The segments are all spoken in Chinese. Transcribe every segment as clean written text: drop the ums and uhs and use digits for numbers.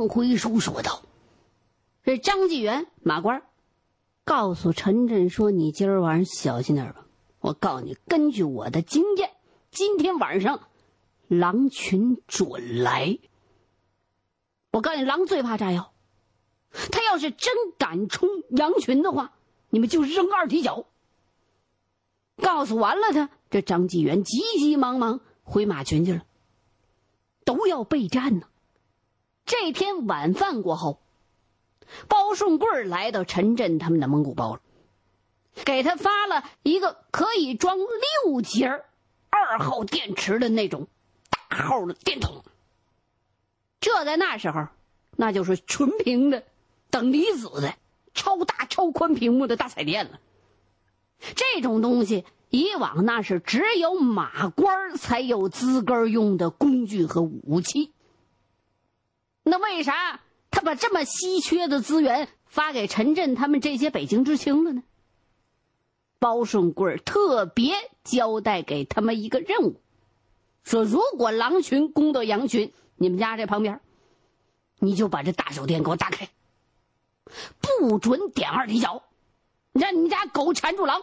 宋徽书说道：“这张纪元马官告诉陈震说，你今儿晚上小心点吧。我告诉你，根据我的经验，今天晚上狼群准来。我告诉你，狼最怕炸药，他要是真敢冲羊群的话，你们就扔二踢脚。”告诉完了他，这张纪元急急忙忙回马群去了。都要备战呢。这天晚饭过后，包顺贵来到陈震他们的蒙古包了，给他发了一个可以装6节2号电池的那种大号的电筒。这在那时候，那就是纯平的等离子的超大超宽屏幕的大彩电了。这种东西以往那是只有马官才有资格用的工具和武器。那为啥他把这么稀缺的资源发给陈震他们这些北京知青了呢？包顺贵特别交代给他们一个任务，说如果狼群攻到羊群你们家这旁边，你就把这大手电给我打开，不准点二踢脚，让你们家狗缠住狼。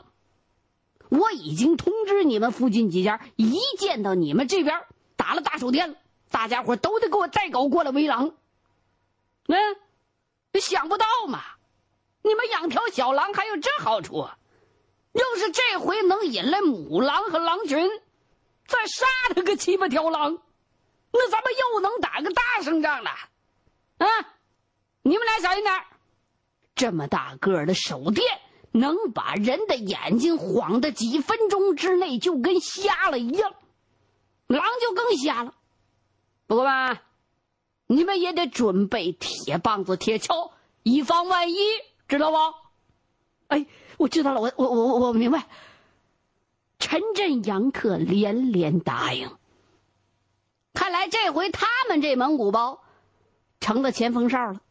我已经通知你们附近几家，一见到你们这边打了大手电了，大家伙都得给我带狗过来围狼。想不到嘛，你们养条小狼还有这好处，要是这回能引来母狼和狼群，再杀他个7、8条狼，那咱们又能打个大胜仗了。你们俩小心点，这么大个的手电能把人的眼睛晃得几分钟之内就跟瞎了一样，狼就更瞎了。不过吧，你们也得准备铁棒子铁锹，以防万一，知道不？哎，我知道了，我明白。陈震杨克连连答应。看来这回他们这蒙古包成了前锋哨了。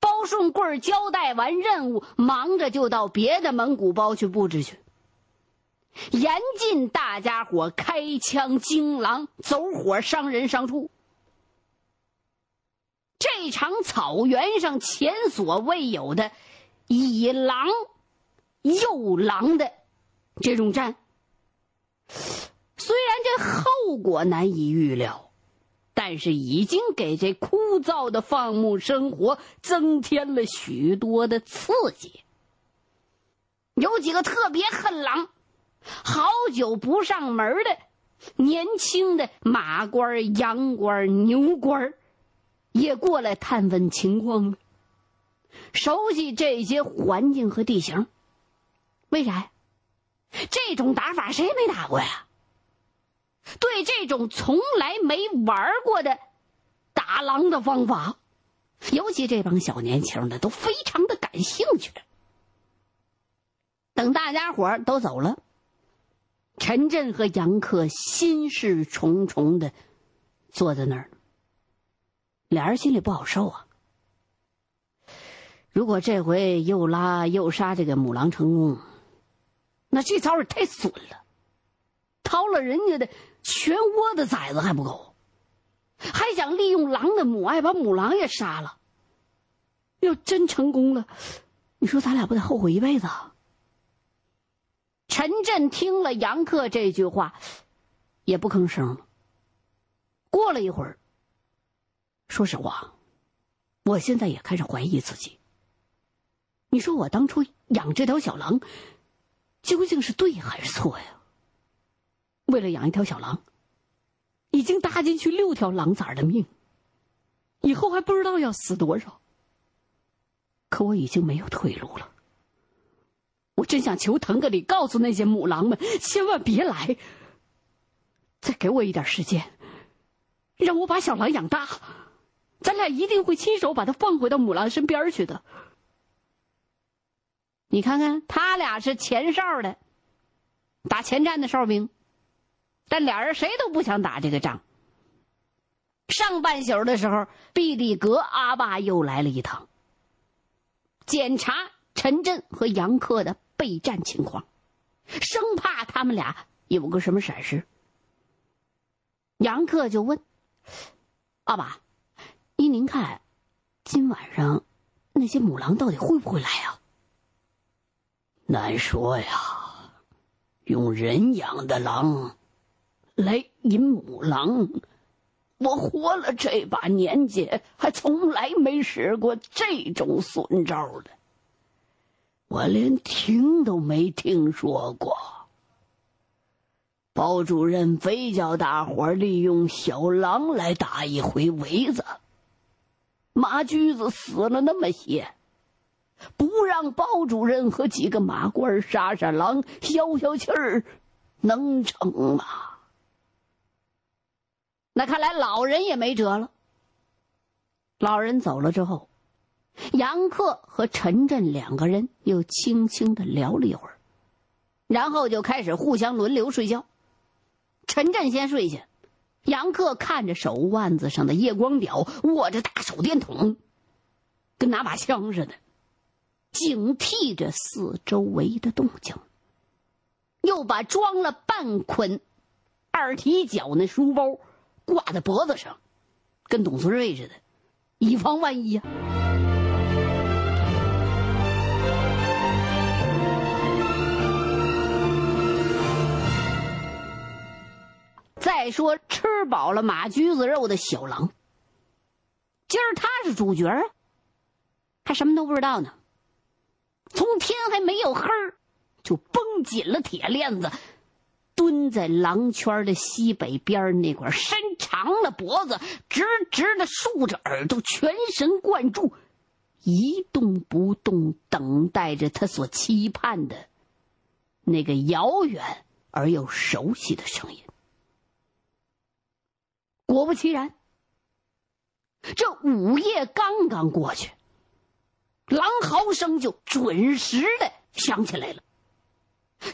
包顺贵交代完任务，忙着就到别的蒙古包去布置去。严禁大家伙开枪惊狼、走火伤人伤畜。这场草原上前所未有的以狼诱狼的这种战，虽然这后果难以预料，但是已经给这枯燥的放牧生活增添了许多的刺激。有几个特别恨狼、好久不上门的年轻的马官、羊官、牛官也过来探问情况，熟悉这些环境和地形。为啥呀？这种打法谁没打过呀？对这种从来没玩过的打狼的方法，尤其这帮小年轻的都非常的感兴趣。等大家伙都走了，陈震和杨克心事重重的坐在那儿，俩人心里不好受啊。如果这回又拉又杀这个母狼成功，那这招也太损了，掏了人家的全窝的崽子还不够，还想利用狼的母爱把母狼也杀了。要真成功了，你说咱俩不得后悔一辈子啊？陈震听了杨克这句话也不吭声了。过了一会儿，说实话，我现在也开始怀疑自己。你说我当初养这条小狼究竟是对还是错呀？为了养一条小狼，已经搭进去6条狼崽的命，以后还不知道要死多少。可我已经没有退路了。我真想求腾格里告诉那些母狼们，千万别来，再给我一点时间，让我把小狼养大，咱俩一定会亲手把它放回到母狼身边去的。你看看，他俩是前哨的，打前站的哨兵，但俩人谁都不想打这个仗。上半宿的时候，毕力格阿爸又来了一趟，检查陈震和杨克的备战情况，生怕他们俩有个什么闪失。杨克就问阿爸：“ 你依您看，今晚上那些母狼到底会不会来啊？难说呀，用人养的狼来引母狼，我活了这把年纪还从来没使过这种损招的，我连听都没听说过。包主任非叫大伙利用小狼来打一回围子，麻驹子死了那么些，不让包主任和几个马官杀杀狼消消气儿，能成吗？那看来老人也没辙了。老人走了之后，杨克和陈震两个人又轻轻地聊了一会儿，然后就开始互相轮流睡觉。陈震先睡下，杨克看着手腕子上的夜光表，握着大手电筒，跟拿把枪似的，警惕着四周围的动静，又把装了半捆2踢脚那书包挂在脖子上，跟董存瑞似的，以防万一啊。再说吃饱了马驹子肉的小狼，今儿他是主角啊，还什么都不知道呢。从天还没有黑儿，就绷紧了铁链子，蹲在狼圈的西北边那块，伸长了脖子，直直的竖着耳朵，全神贯注，一动不动，等待着他所期盼的那个遥远而又熟悉的声音。果不其然，这午夜刚刚过去，狼嚎声就准时的响起来了。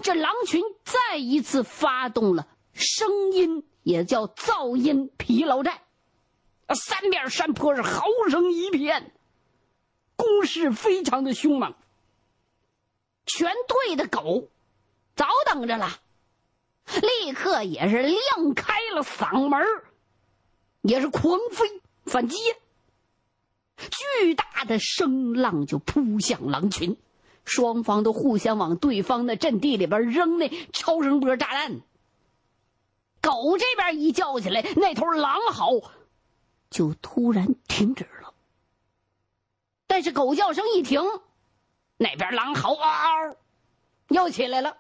这狼群再一次发动了声音，也叫噪音疲劳战。三面山坡是嚎声一片，攻势非常的凶猛。全队的狗早等着了，立刻也是亮开了嗓门，也是狂飞反击，巨大的声浪就扑向狼群，双方都互相往对方的阵地里边扔那超声波炸弹。狗这边一叫起来，那头狼嚎就突然停止了，但是狗叫声一停，那边狼嚎嗷嗷又起来了，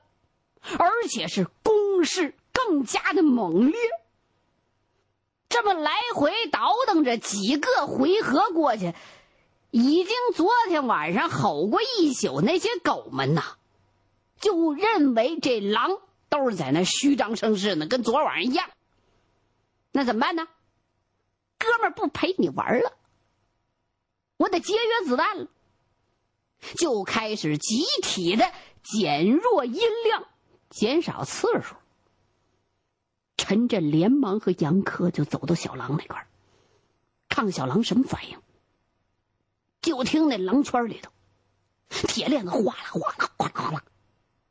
而且是攻势更加的猛烈。这么来回倒腾着几个回合过去，已经昨天晚上吼过一宿那些狗们呐，就认为这狼都是在那虚张声势呢，跟昨晚上一样。那怎么办呢？哥们儿不陪你玩了，我得节约子弹了，就开始集体的减弱音量，减少次数。陈震连忙和杨科就走到小狼那块儿，看小狼什么反应。就听那狼圈里头，铁链子哗啦哗啦哗啦哗啦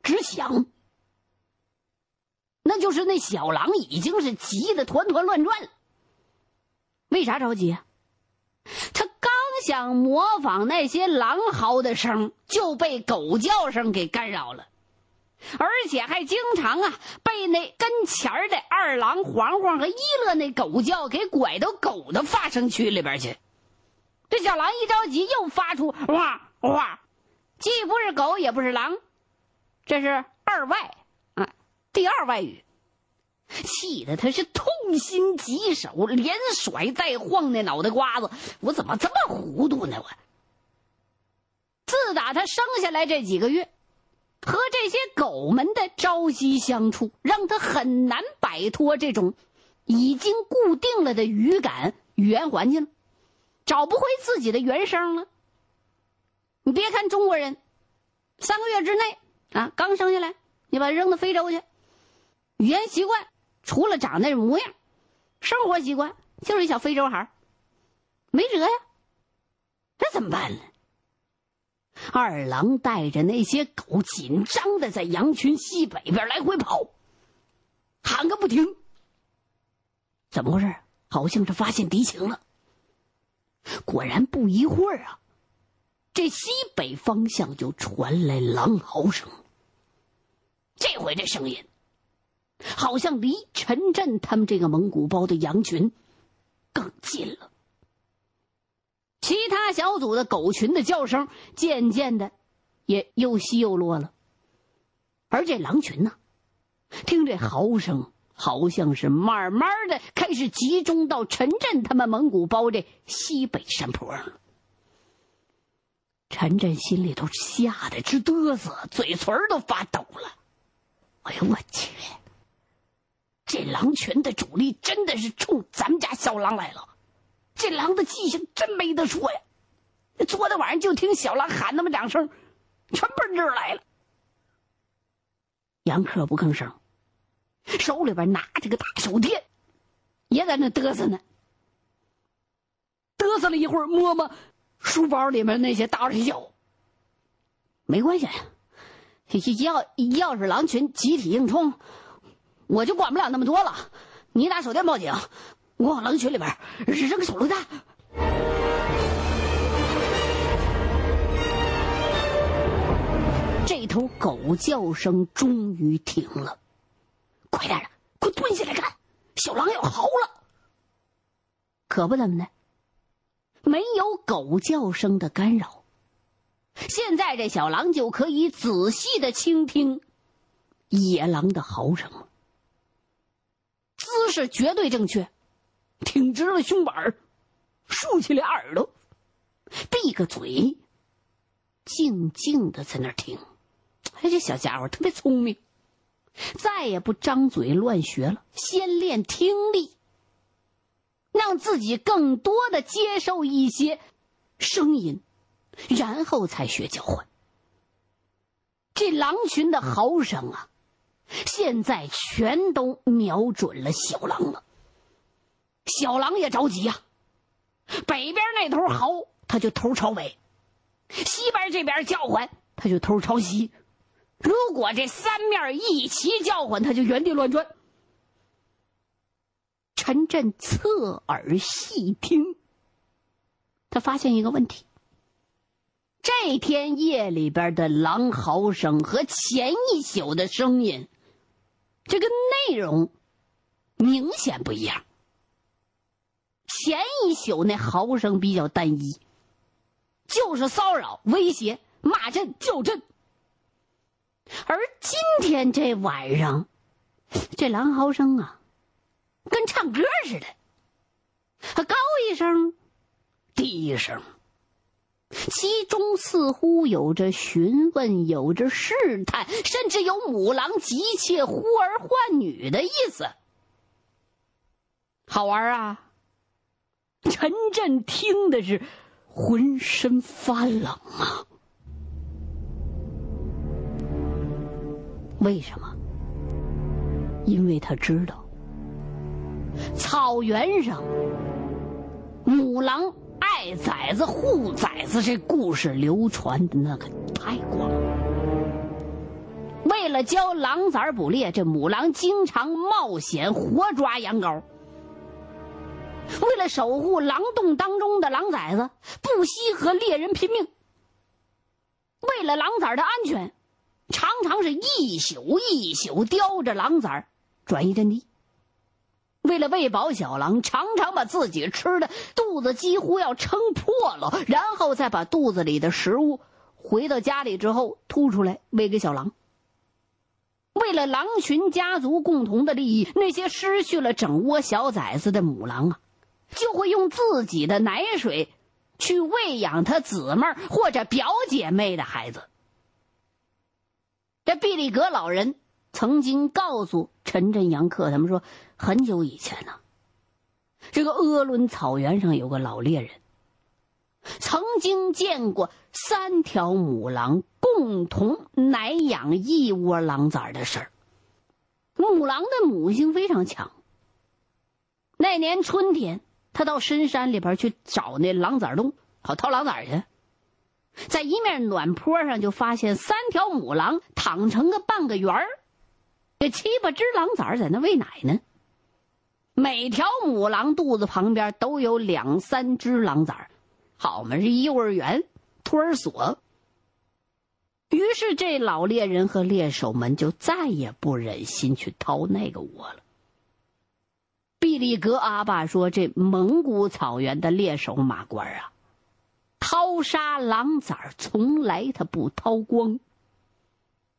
直响，那就是那小狼已经是急得团团乱转了。为啥着急啊？他刚想模仿那些狼嚎的声，就被狗叫声给干扰了。而且还经常啊被那跟前儿的二郎、黄黄和一乐那狗叫给拐到狗的发声区里边去。这小狼一着急，又发出哇哇，既不是狗也不是狼，这是二外啊，第二外语。气得他是痛心疾首，连甩再晃那脑袋瓜子，我怎么这么糊涂呢？我自打他生下来这几个月，和这些狗们的朝夕相处，让他很难摆脱这种已经固定了的语感语言环境了，找不回自己的原声了。你别看中国人3个月之内啊，刚生下来你把扔到非洲去，语言习惯除了长那模样，生活习惯就是一小非洲孩，没辙呀。那怎么办呢？二郎带着那些狗紧张的在羊群西北边来回跑，喊个不停。怎么回事？好像是发现敌情了。果然不一会儿啊，这西北方向就传来狼嚎声。这回这声音好像离陈震他们这个蒙古包的羊群更近了。其他小组的狗群的叫声渐渐的也又稀又落了，而这狼群呢，听这嚎声好像是慢慢的开始集中到陈震他们蒙古包这西北山坡上了。陈震心里头吓得直嘚瑟，嘴唇都发抖了。哎呦我去，这狼群的主力真的是冲咱们家小狼来了，这狼的记性真没得说呀！昨天晚上就听小狼喊那么两声，全奔这儿来了。杨克不吭声，手里边拿着个大手电，也在那嘚瑟呢。嘚瑟了一会儿，摸摸书包里面那些大人小，没关系，要是狼群集体硬冲，我就管不了那么多了。你打手电报警，我往狼群里边扔个手榴弹。这头狗叫声终于停了。快点的，快蹲下来看，小狼要嚎了。可不怎么的，没有狗叫声的干扰，现在这小狼就可以仔细的倾听野狼的嚎声了。姿势绝对正确，挺直了胸板，竖起了耳朵，闭个嘴，静静的在那儿听。哎，这小家伙特别聪明，再也不张嘴乱学了，先练听力，让自己更多的接受一些声音，然后才学交换。这狼群的嚎声啊，现在全都瞄准了小狼了。小狼也着急啊，北边那头嚎，他就头朝北；西边这边叫唤，他就头朝西。如果这三面一齐叫唤，他就原地乱转。陈震侧耳细听，他发现一个问题：这天夜里边的狼嚎声和前一宿的声音，这个内容明显不一样。前一宿那嚎声比较单一，就是骚扰、威胁、骂阵、叫阵。而今天这晚上，这狼嚎声啊，跟唱歌似的，高一声，低一声，其中似乎有着询问，有着试探，甚至有母狼急切呼儿唤女的意思。好玩啊！陈震听的是浑身发冷啊！为什么？因为他知道，草原上母狼爱崽子护崽子这故事流传的那个太广了。为了教狼崽捕猎，这母狼经常冒险活抓羊羔。为了守护狼洞当中的狼崽子，不惜和猎人拼命。为了狼崽的安全，常常是一宿一宿叼着狼崽转移阵地。为了喂饱小狼，常常把自己吃的肚子几乎要撑破了，然后再把肚子里的食物回到家里之后吐出来喂给小狼。为了狼群家族共同的利益，那些失去了整窝小崽子的母狼啊，就会用自己的奶水去喂养他姊妹或者表姐妹的孩子。这毕里格老人曾经告诉陈震、杨克他们说，很久以前呢，这个鄂伦草原上有个老猎人，曾经见过3条母狼共同奶养一窝狼崽的事儿。母狼的母性非常强。那年春天，他到深山里边去找那狼崽洞，好掏狼崽去。在一面暖坡上就发现3条母狼躺成个半个圆儿，这7、8只狼崽在那喂奶呢。每条母狼肚子旁边都有2、3只狼崽好嘛，是幼儿园、托儿所。于是这老猎人和猎手们就再也不忍心去掏那个窝了。毕里格阿爸说，这蒙古草原的猎手马官啊，掏杀狼崽儿从来他不掏光。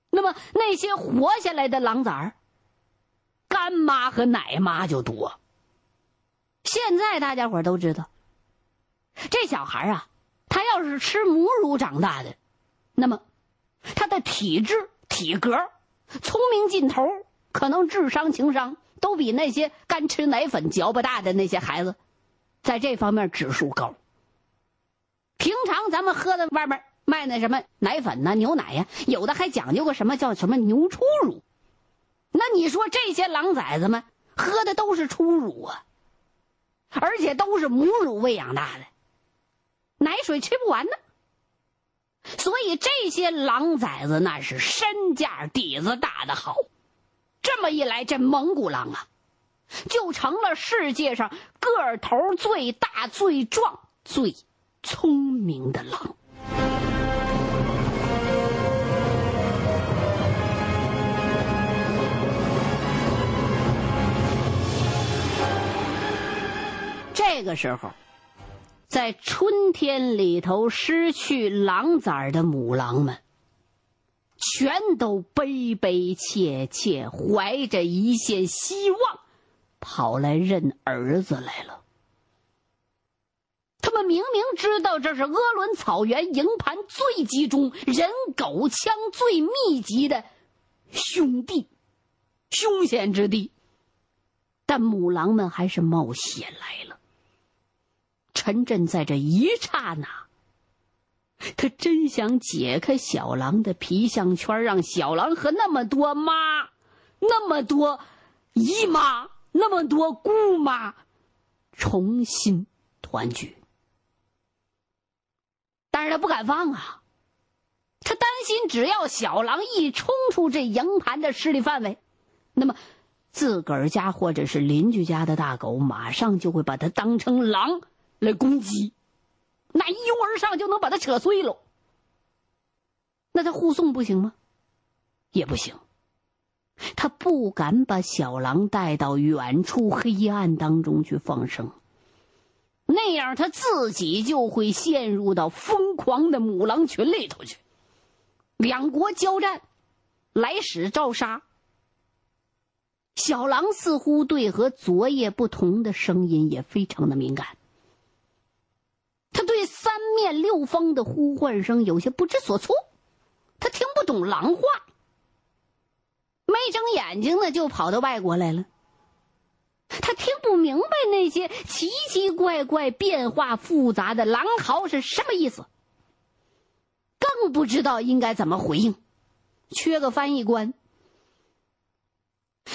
那么那些活下来的狼崽儿，干妈和奶妈就多。现在大家伙都知道，这小孩啊，他要是吃母乳长大的，那么他的体质、体格、聪明劲头，可能智商、情商都比那些干吃奶粉嚼不大的那些孩子在这方面指数高。平常咱们喝的外面卖那什么奶粉呐、牛奶呀，有的还讲究个什么叫什么牛初乳。那你说这些狼崽子们喝的都是初乳啊，而且都是母乳喂养大的，奶水吃不完呢。所以这些狼崽子那是身价底子大的好，这么一来，这蒙古狼啊，就成了世界上个头最大、最壮、最聪明的狼。这个时候，在春天里头失去狼崽的母狼们，全都悲悲切切，怀着一线希望，跑来认儿子来了。他们明明知道这是鄂伦草原营盘最集中、人狗枪最密集的凶险之地，但母狼们还是冒险来了。陈震在这一刹那，他真想解开小狼的皮项圈，让小狼和那么多妈、那么多姨妈、那么多姑妈重新团聚。但是他不敢放啊，他担心只要小狼一冲出这营盘的势力范围，那么自个儿家或者是邻居家的大狗马上就会把它当成狼来攻击，那一拥而上就能把它扯碎喽。那他护送不行吗？也不行。他不敢把小狼带到远处黑暗当中去放生，那样他自己就会陷入到疯狂的母狼群里头去。两国交战，来使照杀。小狼似乎对和昨夜不同的声音也非常的敏感，他对三面六方的呼唤声有些不知所措，他听不懂狼话，没睁眼睛呢就跑到外国来了。他听不明白那些奇奇怪怪、变化复杂的狼嚎是什么意思，更不知道应该怎么回应，缺个翻译官。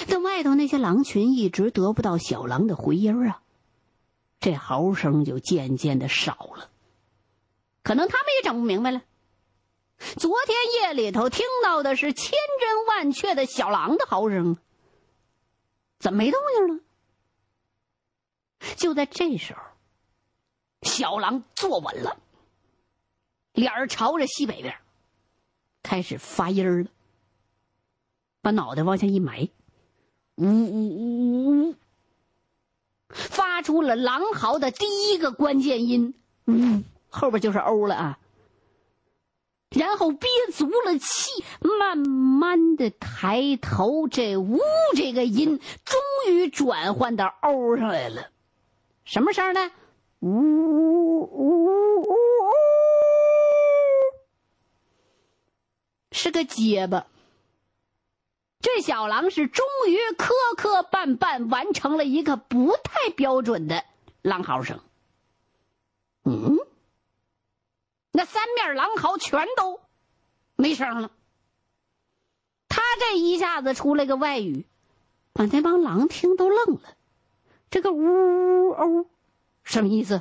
但外头那些狼群一直得不到小狼的回音啊，这嚎声就渐渐的少了。可能他们也整不明白了，昨天夜里头听到的是千真万确的小狼的嚎声，怎么没动静了？就在这时候，小狼坐稳了，脸儿朝着西北边，开始发音了，把脑袋往下一埋，呜呜呜，发出了狼嚎的第一个关键音，呜，后边就是欧了啊。然后憋足了气，慢慢的抬头，这呜这个音终于转换到欧上来了。什么声呢？呜呜呜呜，是个结巴。这小狼是终于磕磕绊绊完成了一个不太标准的狼嚎声。嗯，那三面狼嚎全都没声了。他这一下子出来个外语，把那帮狼听都愣了。这个呜哦什么意思？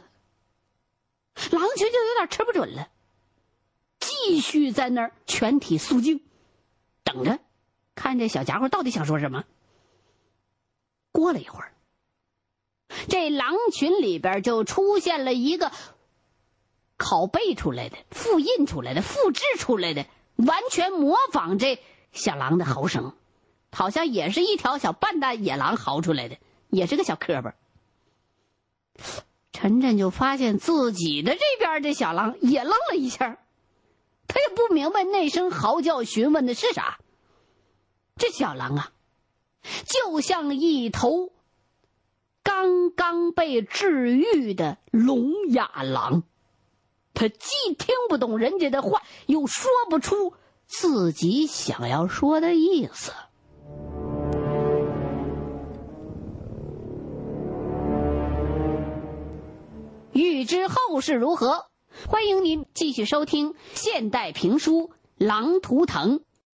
狼群就有点吃不准了，继续在那儿全体肃静，等着看这小家伙到底想说什么。过了一会儿，这狼群里边就出现了一个拷贝出来的、复印出来的、复制出来的，完全模仿这小狼的嚎声，好像也是一条小半大野狼嚎出来的，也是个小磕巴。晨晨就发现自己的这边这小狼也愣了一下，他也不明白那声嚎叫询问的是啥。这小狼啊，就像一头刚刚被治愈的聋哑狼，他既听不懂人家的话，又说不出自己想要说的意思。欲知后事如何，欢迎您继续收听现代评书《狼图腾》。